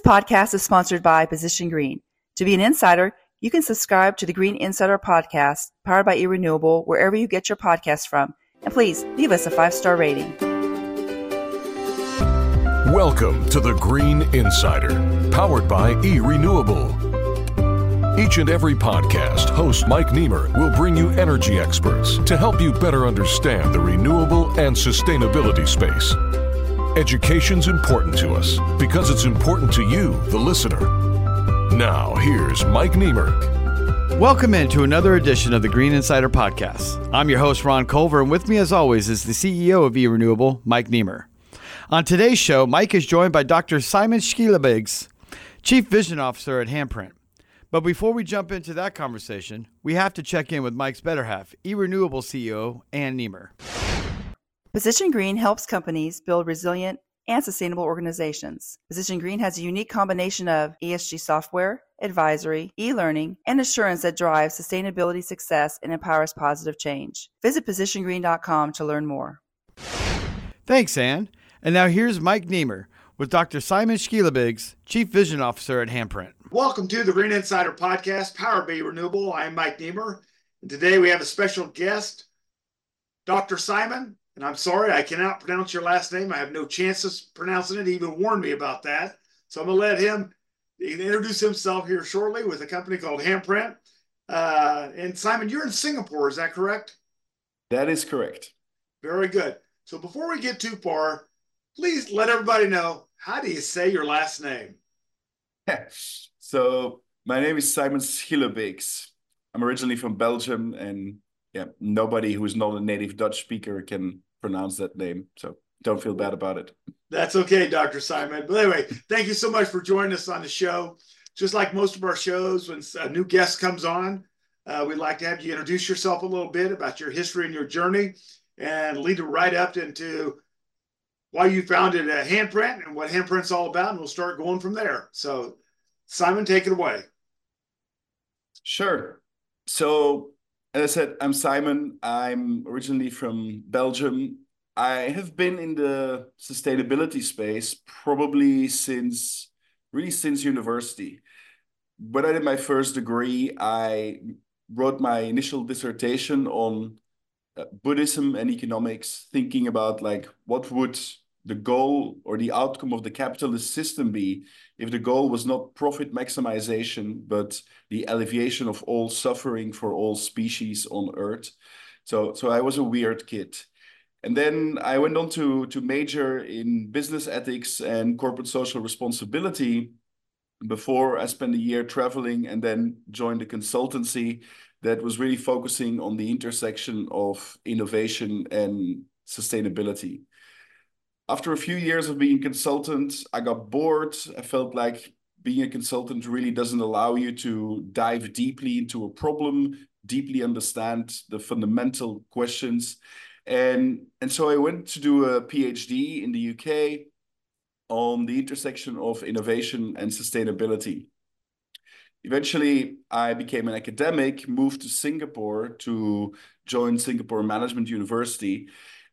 This podcast is sponsored by Position Green. To be an insider, you can subscribe to the Green Insider podcast powered by eRenewable wherever you get your podcast from. And please leave us a 5-star rating. Welcome to the Green Insider, powered by eRenewable. Each and every podcast, host Mike Niemer will bring you energy experts to help you better understand the renewable and sustainability space. Education's important to us because it's important to you, the listener. Now, here's Mike Niemer. Welcome into another edition of the Green Insider Podcast. I'm your host, Ron Culver, and with me as always is the CEO of eRenewable, Mike Niemer. On today's show, Mike is joined by Dr. Simon Schillebeeckx, Chief Vision Officer at Handprint. But before we jump into that conversation, we have to check in with Mike's better half, eRenewable CEO, Anne Niemer. Position Green helps companies build resilient and sustainable organizations. Position Green has a unique combination of ESG software, advisory, e-learning, and assurance that drives sustainability success and empowers positive change. Visit positiongreen.com to learn more. Thanks, Anne. And now here's Mike Niemer with Dr. Simon Schillebeeckx, Chief Vision Officer at Handprint. Welcome to the Green Insider Podcast, powered by eRenewable. I'm Mike Niemer, and today we have a special guest, Dr. Simon. And I'm sorry, I cannot pronounce your last name. I have no chance of pronouncing it. He even warned me about that. So I'm going to let him introduce himself here shortly with a company called Handprint. And Simon, you're in Singapore, is that correct? That is correct. Very good. So before we get too far, please let everybody know, how do you say your last name? So my name is Simon Schillebeeckx. I'm originally from Belgium, and nobody who's not a native Dutch speaker can pronounce that name, so don't feel bad about it. That's okay, Dr. Simon. But anyway, thank you so much for joining us on the show. Just like most of our shows, when a new guest comes on, we'd like to have you introduce yourself a little bit about your history and your journey, and lead it right up into why you founded Handprint and what Handprint's all about, and we'll start going from there. So, Simon, take it away. Sure. So, as I said, I'm Simon. I'm originally from Belgium. I have been in the sustainability space probably since university. When I did my first degree, I wrote my initial dissertation on Buddhism and economics, thinking about what would the goal or the outcome of the capitalist system be if the goal was not profit maximization, but the alleviation of all suffering for all species on Earth. So I was a weird kid. And then I went on to major in business ethics and corporate social responsibility before I spent a year traveling and then joined a consultancy that was really focusing on the intersection of innovation and sustainability. After a few years of being a consultant, I got bored. I felt like being a consultant really doesn't allow you to dive deeply into a problem, deeply understand the fundamental questions. And so I went to do a PhD in the UK on the intersection of innovation and sustainability. Eventually, I became an academic, moved to Singapore to join Singapore Management University.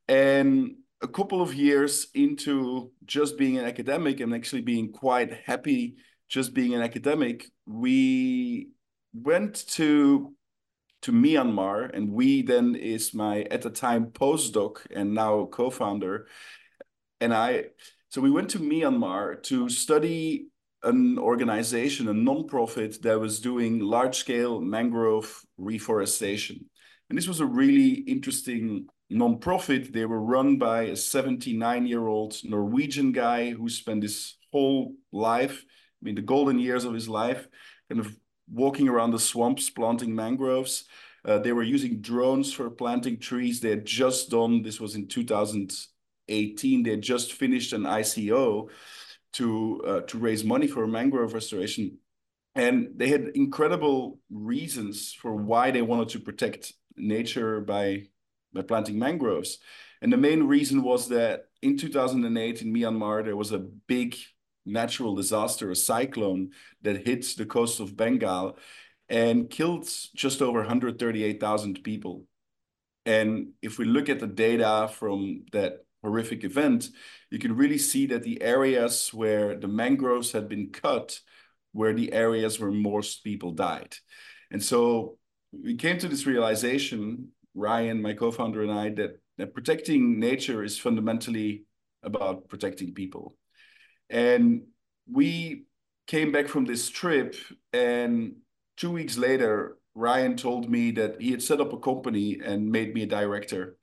And a couple of years into just being an academic and actually being quite happy just being an academic, we went to Myanmar, and we then is my, at the time, postdoc and now co-founder. So we went to Myanmar to study an organization, a nonprofit that was doing large-scale mangrove reforestation. And this was a really interesting nonprofit. They were run by a 79-year-old Norwegian guy who spent his whole life, the golden years of his life, kind of walking around the swamps, planting mangroves. They were using drones for planting trees. They had just done, this was in 2018, they had just finished an ICO to raise money for mangrove restoration. And they had incredible reasons for why they wanted to protect nature by planting mangroves. And the main reason was that in 2008 in Myanmar, there was a big natural disaster, a cyclone that hit the coast of Bengal and killed just over 138,000 people. And if we look at the data from that horrific event, you can really see that the areas where the mangroves had been cut were the areas where most people died. And so we came to this realization, Ryan, my co-founder, and I, that protecting nature is fundamentally about protecting people. And we came back from this trip, and 2 weeks later, Ryan told me that he had set up a company and made me a director.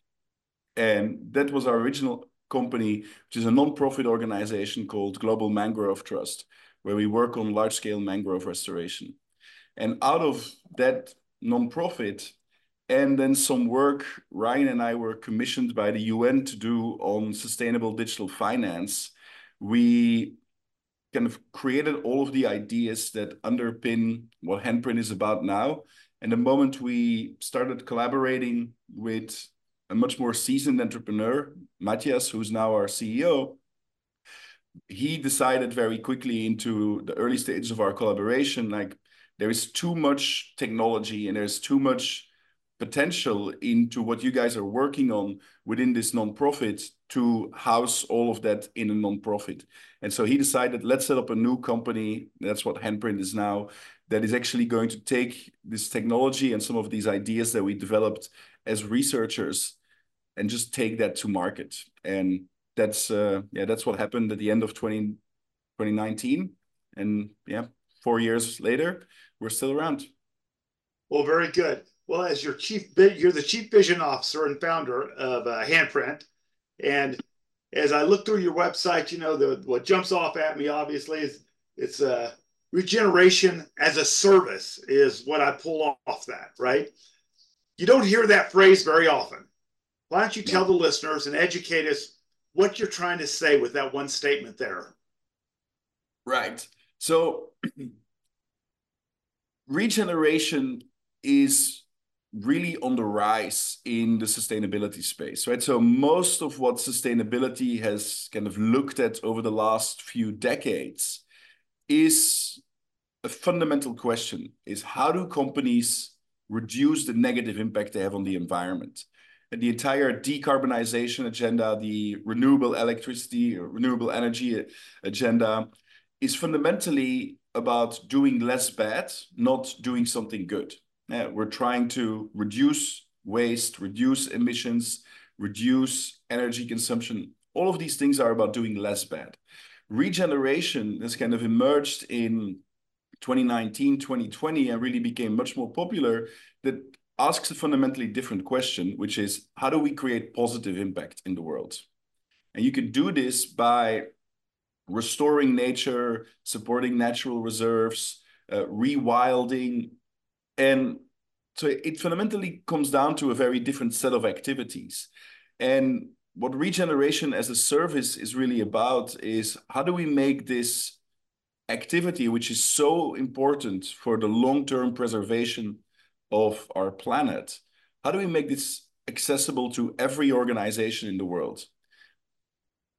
And that was our original company, which is a nonprofit organization called Global Mangrove Trust, where we work on large-scale mangrove restoration. And out of that nonprofit, and then some work Ryan and I were commissioned by the UN to do on sustainable digital finance, we kind of created all of the ideas that underpin what Handprint is about now. And the moment we started collaborating with a much more seasoned entrepreneur, Matthias, who's now our CEO, he decided very quickly into the early stages of our collaboration, like there is too much technology and there's too much potential into what you guys are working on within this nonprofit to house all of that in a nonprofit. And so he decided, let's set up a new company. That's what Handprint is now, that is actually going to take this technology and some of these ideas that we developed as researchers and just take that to market. And that's that's what happened at the end of 2019. And 4 years later, we're still around. Well, very good. Well, as your you're the chief vision officer and founder of Handprint, and as I look through your website, you know, what jumps off at me obviously is it's regeneration as a service is what I pull off that, right? You don't hear that phrase very often. Why don't you tell the listeners and educate us what you're trying to say with that one statement there? Right. So regeneration is really on the rise in the sustainability space, right? So most of what sustainability has kind of looked at over the last few decades is a fundamental question, is how do companies reduce the negative impact they have on the environment? And the entire decarbonization agenda, the renewable electricity or renewable energy agenda is fundamentally about doing less bad, not doing something good. Yeah, we're trying to reduce waste, reduce emissions, reduce energy consumption. All of these things are about doing less bad. Regeneration has kind of emerged in 2019, 2020, and really became much more popular, that asks a fundamentally different question, which is how do we create positive impact in the world? And you can do this by restoring nature, supporting natural reserves, rewilding. And so it fundamentally comes down to a very different set of activities. And what regeneration as a service is really about is how do we make this activity, which is so important for the long-term preservation of our planet, how do we make this accessible to every organization in the world?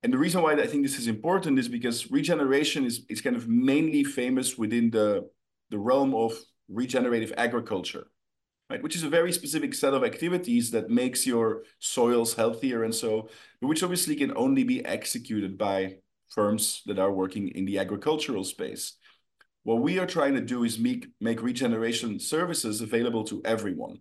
And the reason why I think this is important is because regeneration is kind of mainly famous within the realm of regenerative agriculture, right? Which is a very specific set of activities that makes your soils healthier and so, which obviously can only be executed by firms that are working in the agricultural space. What we are trying to do is make regeneration services available to everyone.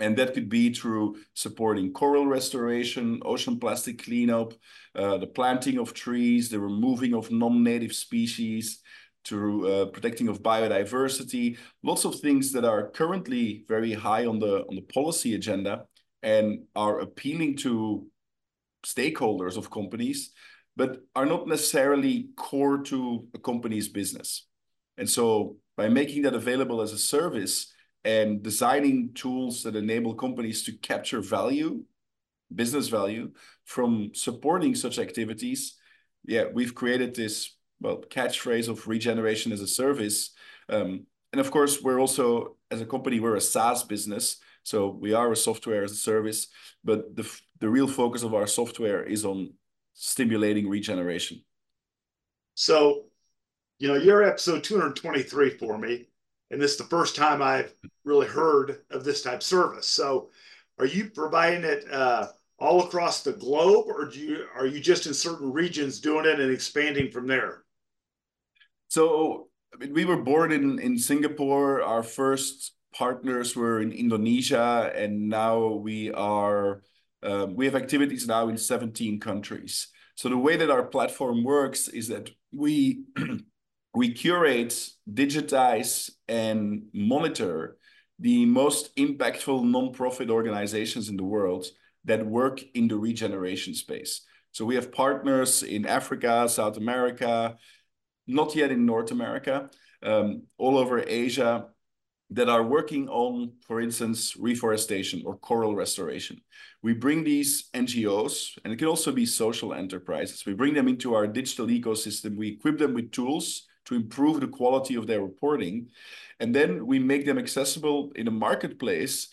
And that could be through supporting coral restoration, ocean plastic cleanup, the planting of trees, the removing of non-native species, to protecting of biodiversity, lots of things that are currently very high on the policy agenda and are appealing to stakeholders of companies, but are not necessarily core to a company's business. And so by making that available as a service and designing tools that enable companies to capture value, business value, from supporting such activities, we've created this catchphrase of regeneration as a service. And of course, we're also, as a company, we're a SaaS business. So we are a software as a service, but the real focus of our software is on stimulating regeneration. So, you know, you're episode 223 for me, and this is the first time I've really heard of this type of service. So are you providing it all across the globe, or are you just in certain regions doing it and expanding from there? So, I mean, we were born in Singapore. Our first partners were in Indonesia, and now we are we have activities now in 17 countries. So the way that our platform works is that we curate, digitize, and monitor the most impactful nonprofit organizations in the world that work in the regeneration space. So we have partners in Africa, South America, not yet in North America, all over Asia, that are working on, for instance, reforestation or coral restoration. We bring these NGOs, and it can also be social enterprises, we bring them into our digital ecosystem, we equip them with tools to improve the quality of their reporting, and then we make them accessible in a marketplace,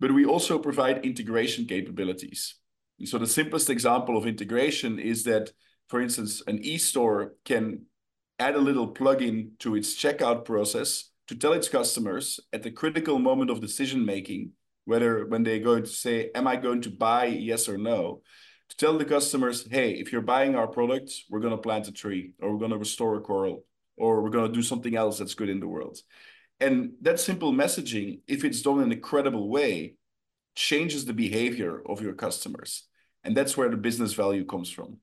but we also provide integration capabilities. And so the simplest example of integration is that, for instance, an e-store can add a little plugin to its checkout process to tell its customers at the critical moment of decision-making, whether when they're going to say, am I going to buy, yes or no, to tell the customers, hey, if you're buying our products, we're going to plant a tree, or we're going to restore a coral, or we're going to do something else that's good in the world. And that simple messaging, if it's done in a credible way, changes the behavior of your customers. And that's where the business value comes from.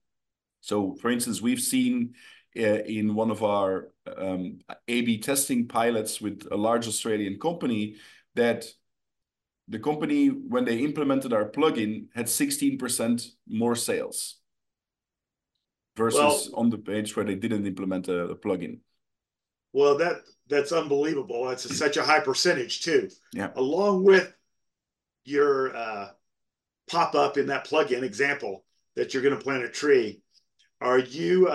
So, for instance, we've seen in one of our A/B testing pilots with a large Australian company that the company, when they implemented our plugin, had 16% more sales versus on the page where they didn't implement a plugin. Well, that's unbelievable. That's such a high percentage too. Yeah. Along with your pop-up in that plugin example that you're going to plant a tree, are you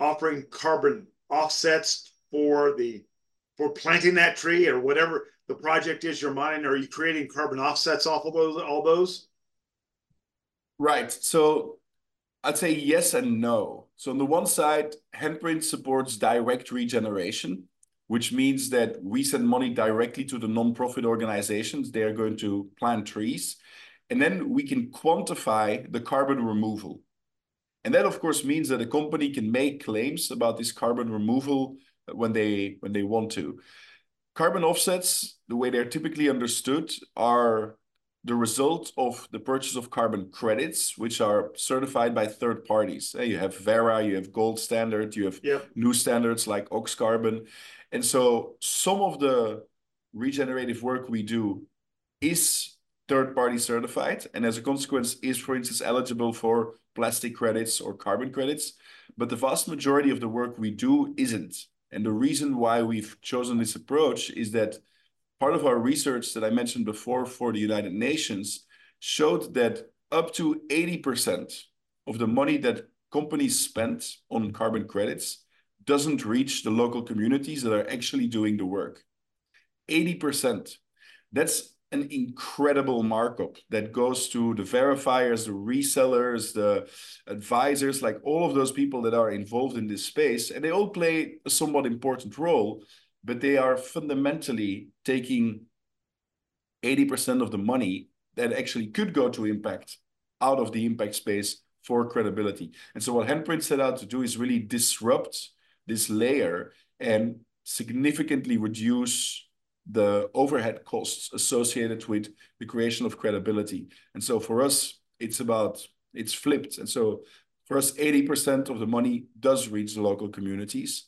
offering carbon offsets for planting that tree or whatever the project is you're mining? Are you creating carbon offsets off of those, all those? Right. So I'd say yes and no. So on the one side, Handprint supports direct regeneration, which means that we send money directly to the nonprofit organizations. They are going to plant trees. And then we can quantify the carbon removal. And that, of course, means that a company can make claims about this carbon removal when they want to. Carbon offsets, the way they're typically understood, are the result of the purchase of carbon credits, which are certified by third parties. You have Verra, you have Gold Standard, you have new standards like Oxcarbon. And so some of the regenerative work we do is third-party certified, and as a consequence is, for instance, eligible for plastic credits or carbon credits. But the vast majority of the work we do isn't. And the reason why we've chosen this approach is that part of our research that I mentioned before for the United Nations showed that up to 80% of the money that companies spend on carbon credits doesn't reach the local communities that are actually doing the work. 80%. That's an incredible markup that goes to the verifiers, the resellers, the advisors, like all of those people that are involved in this space. And they all play a somewhat important role, but they are fundamentally taking 80% of the money that actually could go to impact out of the impact space for credibility. And so what Handprint set out to do is really disrupt this layer and significantly reduce the overhead costs associated with the creation of credibility. And so for us, it's flipped. And so for us, 80% of the money does reach the local communities.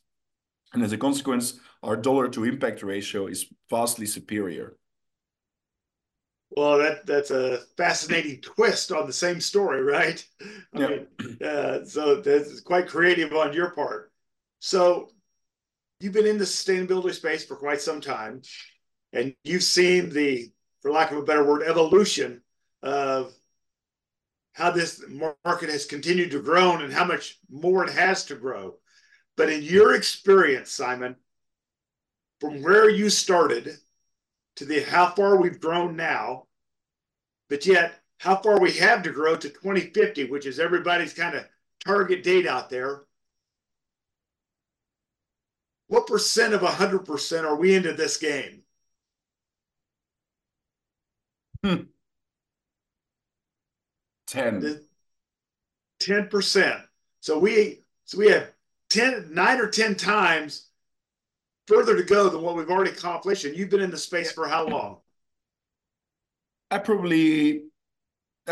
And as a consequence, our dollar to impact ratio is vastly superior. Well, that's a fascinating twist on the same story, right? I mean, so that's quite creative on your part. So you've been in the sustainability space for quite some time, and you've seen the, for lack of a better word, evolution of how this market has continued to grow and how much more it has to grow. But in your experience, Simon, from where you started to the how far we've grown now, but yet how far we have to grow to 2050, which is everybody's kind of target date out there, what percent of 100% are we into this game? 10%. So we have 9 or 10 times further to go than what we've already accomplished. And you've been in the space for how long? I've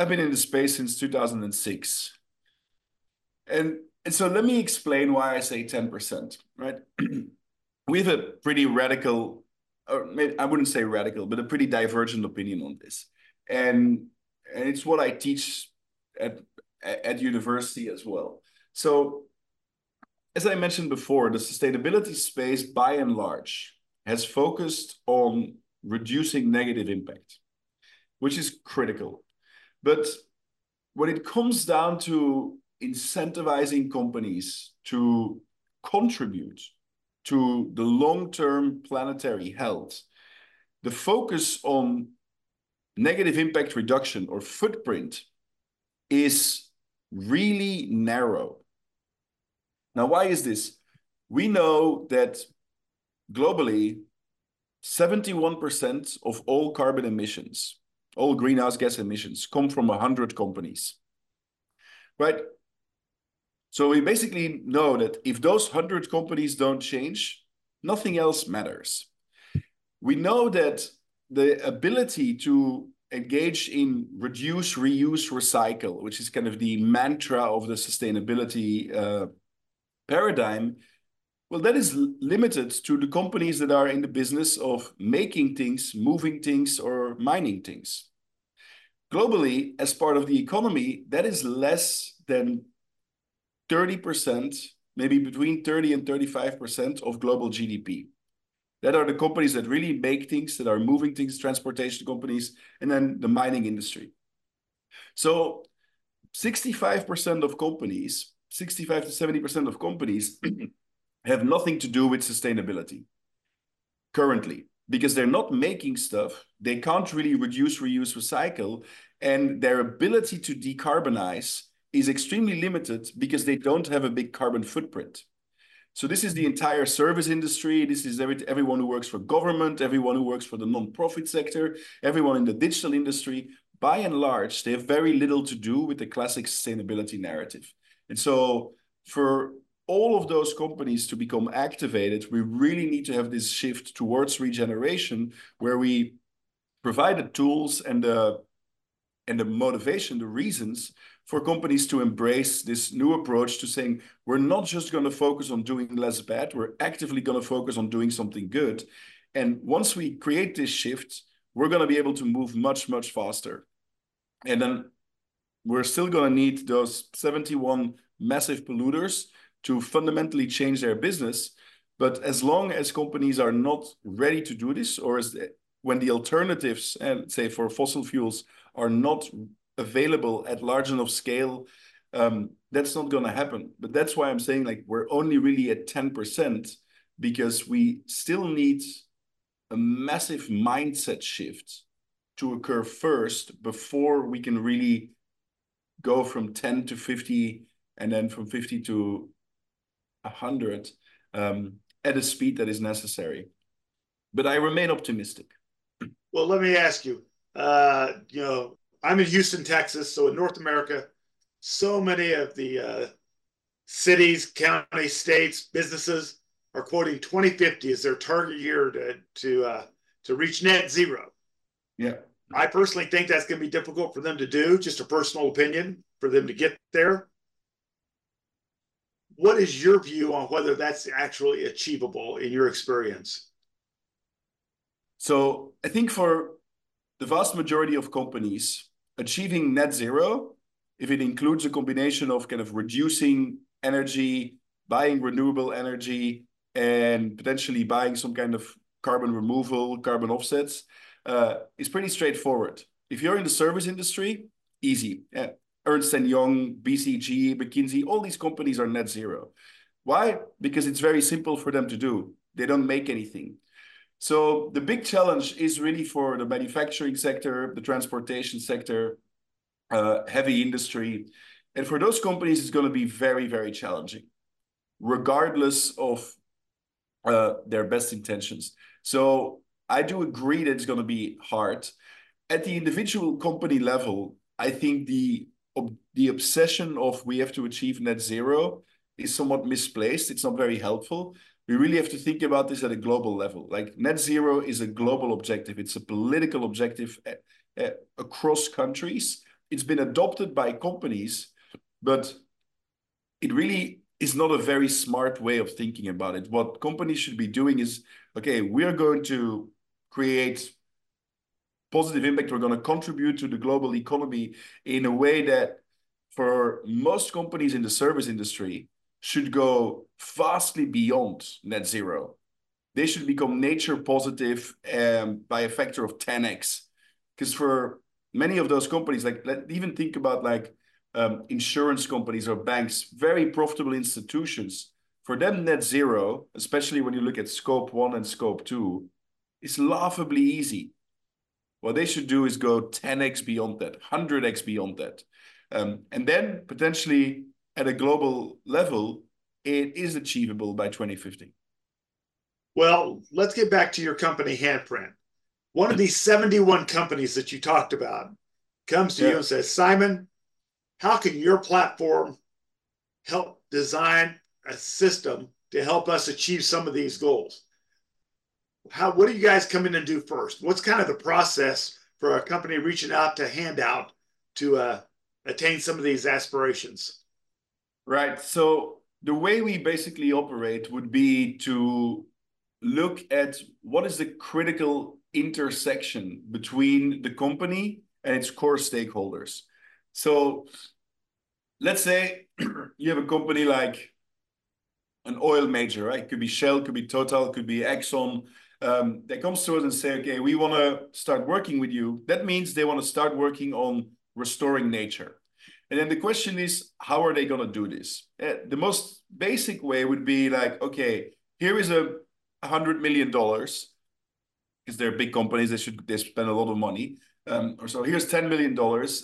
been in the space since 2006. And so let me explain why I say 10%, right? We have a pretty radical, or maybe, I wouldn't say radical, but a pretty divergent opinion on this. And it's what I teach at university as well. So as I mentioned before, the sustainability space by and large has focused on reducing negative impact, which is critical. But when it comes down to incentivizing companies to contribute to the long-term planetary health, the focus on negative impact reduction or footprint is really narrow. Now, why is this? We know that globally, 71% of all carbon emissions, all greenhouse gas emissions, come from 100 companies, right? So we basically know that if those 100 companies don't change, nothing else matters. We know that the ability to engage in reduce, reuse, recycle, which is kind of the mantra of the sustainability paradigm, well, that is limited to the companies that are in the business of making things, moving things, or mining things. Globally, as part of the economy, that is less than 30%, maybe between 30 and 35% of global GDP. That are the companies that really make things, that are moving things, transportation companies, and then the mining industry. So 65% of companies, 65 to 70% of companies have nothing to do with sustainability currently, because they're not making stuff, they can't really reduce, reuse, recycle, and their ability to decarbonize is extremely limited because they don't have a big carbon footprint. So this is the entire service industry. This is everyone who works for government, everyone who works for the non-profit sector, everyone in the digital industry. By and large, they have very little to do with the classic sustainability narrative. And so for all of those companies to become activated, we really need to have this shift towards regeneration, where we provide the tools and the motivation, the reasons for companies to embrace this new approach to saying, we're not just going to focus on doing less bad, we're actively going to focus on doing something good. And once we create this shift, we're going to be able to move much, much faster. And then we're still going to need those 71 massive polluters to fundamentally change their business. But as long as companies are not ready to do this, or as when the alternatives, say for fossil fuels, are not available at large enough scale, that's not going to happen. But that's why I'm saying, like, we're only really at 10%, because we still need a massive mindset shift to occur first before we can really go from 10 to 50 and then from 50 to 100 at a speed that is necessary. But I remain optimistic. Well, let me ask you, you know, I'm in Houston, Texas, so in North America, so many of the cities, counties, states, businesses are quoting 2050 as their target year to reach net zero. Yeah, I personally think that's going to be difficult for them to do. Just a personal opinion, for them to get there. What is your view on whether that's actually achievable in your experience? So I think for the vast majority of companies, achieving net zero, if it includes a combination of kind of reducing energy, buying renewable energy, and potentially buying some kind of carbon removal, carbon offsets, is pretty straightforward. If you're in the service industry, easy. Ernst & Young, BCG, McKinsey, all these companies are net zero. Why? Because it's very simple for them to do. They don't make anything. So the big challenge is really for the manufacturing sector, the transportation sector, heavy industry. And for those companies, it's going to be very, very challenging, regardless of their best intentions. So I do agree that it's going to be hard. At the individual company level, I think the the obsession of we have to achieve net zero is somewhat misplaced. It's not very helpful. We really have to think about this at a global level. Like net zero is a global objective. It's a political objective across countries. It's been adopted by companies, but it really is not a very smart way of thinking about it. What companies should be doing is, okay, we're going to create positive impact. We're going to contribute to the global economy in a way that for most companies in the service industry should go vastly beyond net zero. They should become nature positive by a factor of 10x. Because for many of those companies, like even think about like insurance companies or banks, very profitable institutions, for them net zero, especially when you look at scope 1 and scope 2, is laughably easy. What they should do is go 10x beyond that, 100x beyond that. And then potentially at a global level, it is achievable by 2050. Well, let's get back to your company, Handprint. One of these 71 companies that you talked about comes to you and says, Simon, how can your platform help design a system to help us achieve some of these goals? What do you guys come in and do first? What's kind of the process for a company reaching out to Handout to attain some of these aspirations? Right. So the way we basically operate would be to look at what is the critical intersection between the company and its core stakeholders. So let's say you have a company like an oil major, right? It could be Shell, could be Total, could be Exxon. They come to us and say, okay, we want to start working with you. That means they want to start working on restoring nature. And then the question is, how are they going to do this? The most basic way would be like, okay, here is $100 million, because they're big companies, they spend a lot of money. Or so here's $10 million,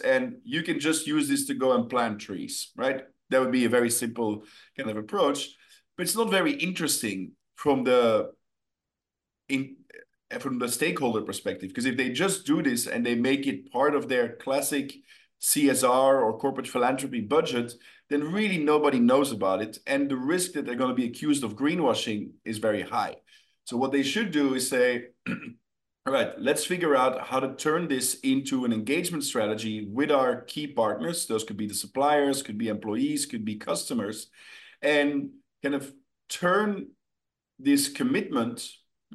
and you can just use this to go and plant trees, right? That would be a very simple kind of approach, but it's not very interesting from the stakeholder perspective, because if they just do this and they make it part of their classic CSR or corporate philanthropy budget, then really nobody knows about it, and the risk that they're going to be accused of greenwashing is very high. So what they should do is say, all right, let's figure out how to turn this into an engagement strategy with our key partners. Those could be the suppliers, could be employees, could be customers, and kind of turn this commitment,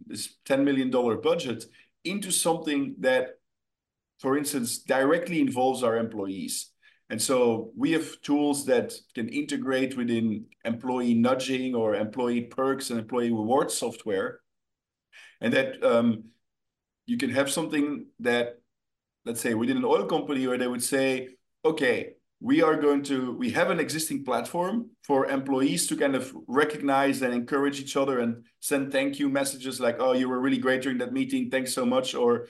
this $10 million budget, into something that, for instance, directly involves our employees. And so we have tools that can integrate within employee nudging or employee perks and employee reward software, and that you can have something that, let's say, within an oil company where they would say, okay, we have an existing platform for employees to kind of recognize and encourage each other and send thank you messages like, oh, you were really great during that meeting, thanks so much, or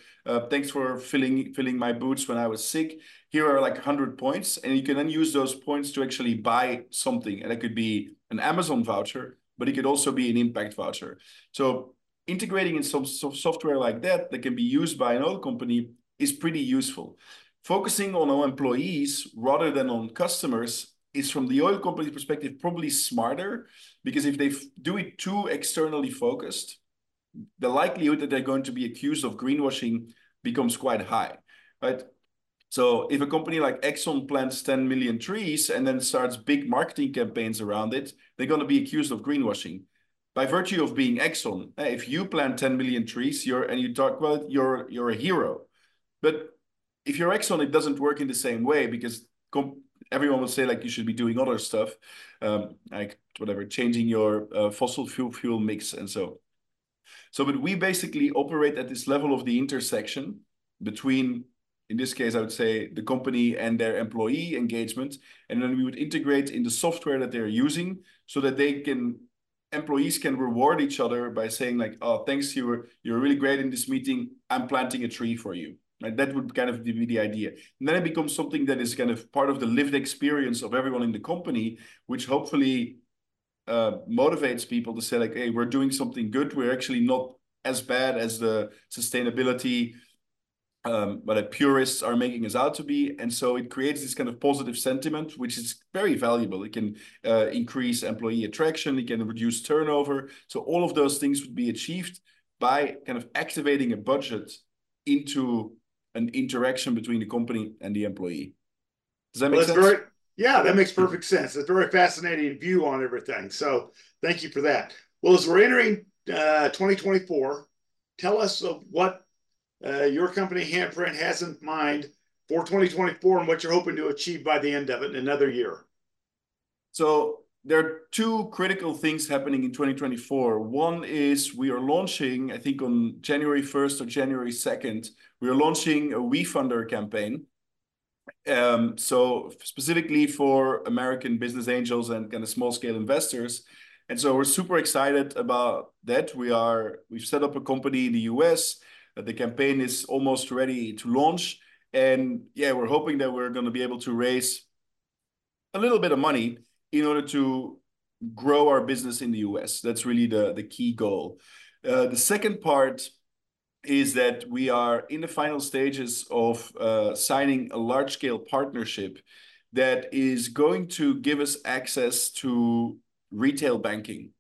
thanks for filling my boots when I was sick. Here are like 100 points, and you can then use those points to actually buy something. And that could be an Amazon voucher, but it could also be an impact voucher. So integrating in some software like that can be used by an oil company is pretty useful. Focusing on our employees rather than on customers is, from the oil company's perspective, probably smarter, because if they do it too externally focused, the likelihood that they're going to be accused of greenwashing becomes quite high, right? So if a company like Exxon plants 10 million trees and then starts big marketing campaigns around it, they're going to be accused of greenwashing. By virtue of being Exxon, if you plant 10 million trees, you're a hero. But if you're Exxon, it doesn't work in the same way, because everyone will say like you should be doing other stuff, like whatever, changing your fossil fuel mix and so. So, but we basically operate at this level of the intersection between, in this case, I would say the company and their employee engagement, and then we would integrate in the software that they're using so that employees can reward each other by saying like, oh, thanks, you're really great in this meeting, I'm planting a tree for you. Right? That would kind of be the idea. And then it becomes something that is kind of part of the lived experience of everyone in the company, which hopefully motivates people to say like, hey, we're doing something good. We're actually not as bad as the sustainability that purists are making us out to be. And so it creates this kind of positive sentiment, which is very valuable. It can increase employee attraction, it can reduce turnover. So all of those things would be achieved by kind of activating a budget into an interaction between the company and the employee. Does that make sense? Yeah, that makes perfect sense. It's a very fascinating view on everything. So thank you for that. Well, as we're entering 2024, tell us of what your company, Handprint, has in mind for 2024 and what you're hoping to achieve by the end of it in another year. So there are two critical things happening in 2024. One is we are launching, I think on January 1st or January 2nd, we are launching a WeFunder campaign. So specifically for American business angels and kind of small scale investors. And so we're super excited about that. We've set up a company in the US. The campaign is almost ready to launch. And yeah, we're hoping that we're going to be able to raise a little bit of money in order to grow our business in the US. That's really the key goal. The second part is that we are in the final stages of signing a large-scale partnership that is going to give us access to retail banking.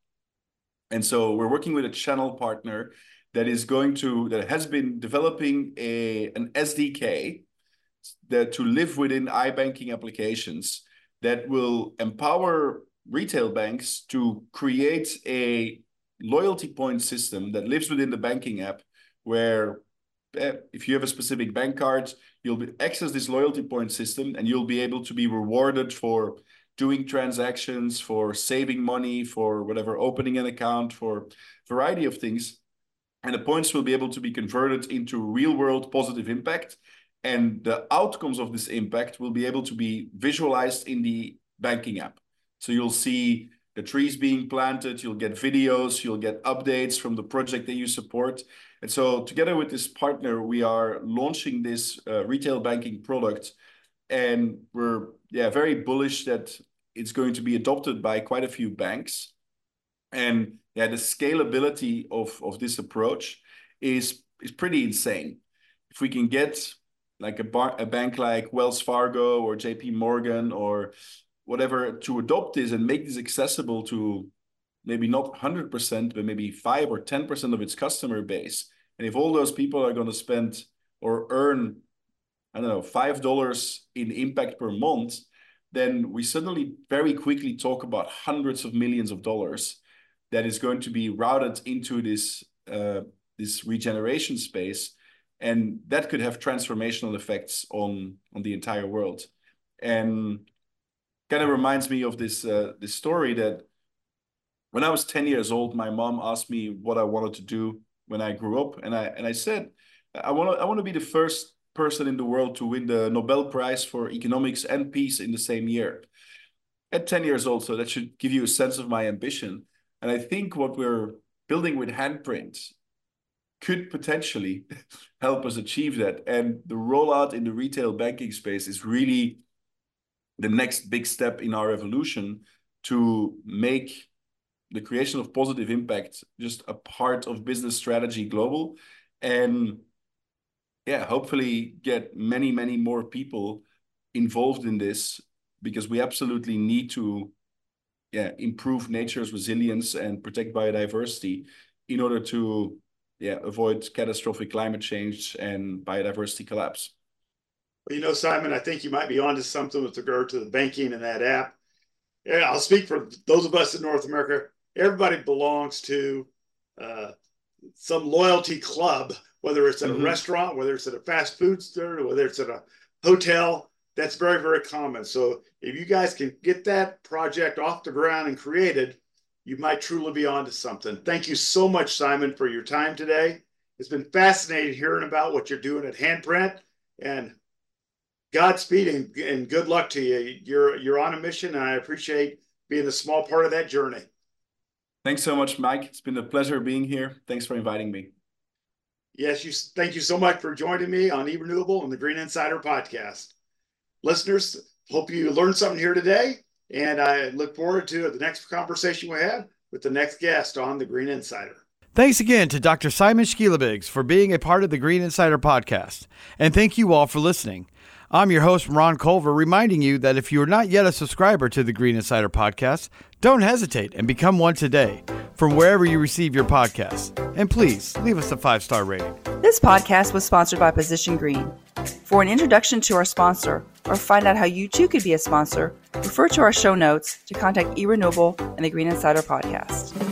And so we're working with a channel partner that is going to, that has been developing an SDK that to live within iBanking applications that will empower retail banks to create a loyalty point system that lives within the banking app, where if you have a specific bank card, you'll access this loyalty point system and you'll be able to be rewarded for doing transactions, for saving money, for whatever, opening an account, for a variety of things. And the points will be able to be converted into real-world positive impact. And the outcomes of this impact will be able to be visualized in the banking app. So you'll see the trees being planted, you'll get videos, you'll get updates from the project that you support. And so together with this partner, we are launching this retail banking product, and we're very bullish that it's going to be adopted by quite a few banks. And yeah, the scalability of this approach is pretty insane. If we can get like a bank like Wells Fargo or JP Morgan or whatever to adopt this and make this accessible to maybe not 100%, but maybe 5 or 10% of its customer base. And if all those people are going to spend or earn, I don't know, $5 in impact per month, then we suddenly very quickly talk about hundreds of millions of dollars that is going to be routed into this, this regeneration space. And that could have transformational effects on the entire world. And kind of reminds me of this, this story that when I was 10 years old, my mom asked me what I wanted to do when I grew up. And I said, I want to be the first person in the world to win the Nobel Prize for Economics and Peace in the same year. At 10 years old, so that should give you a sense of my ambition. And I think what we're building with Handprint could potentially help us achieve that. And the rollout in the retail banking space is really the next big step in our evolution to make the creation of positive impact just a part of business strategy global. And yeah, hopefully get many, many more people involved in this, because we absolutely need to improve nature's resilience and protect biodiversity in order to avoid catastrophic climate change and biodiversity collapse. Well, you know, Simon, I think you might be onto something with regard to the banking and that app. Yeah, I'll speak for those of us in North America. Everybody belongs to some loyalty club, whether it's at a restaurant, whether it's at a fast food store, whether it's at a hotel. That's very, very common. So if you guys can get that project off the ground and created, you might truly be onto something. Thank you so much, Simon, for your time today. It's been fascinating hearing about what you're doing at Handprint, and Godspeed and good luck to you. You're on a mission, and I appreciate being a small part of that journey. Thanks so much, Mike. It's been a pleasure being here. Thanks for inviting me. Yes, thank you so much for joining me on eRenewable and the Green Insider podcast. Listeners, hope you learned something here today, and I look forward to the next conversation we have with the next guest on the Green Insider. Thanks again to Dr. Simon Schillebeeckx for being a part of the Green Insider podcast. And thank you all for listening. I'm your host, Ron Culver, reminding you that if you are not yet a subscriber to the Green Insider podcast, don't hesitate and become one today from wherever you receive your podcasts. And please leave us a 5-star rating. This podcast was sponsored by Position Green. For an introduction to our sponsor or find out how you too could be a sponsor, refer to our show notes to contact eRenewable and the Green Insider podcast.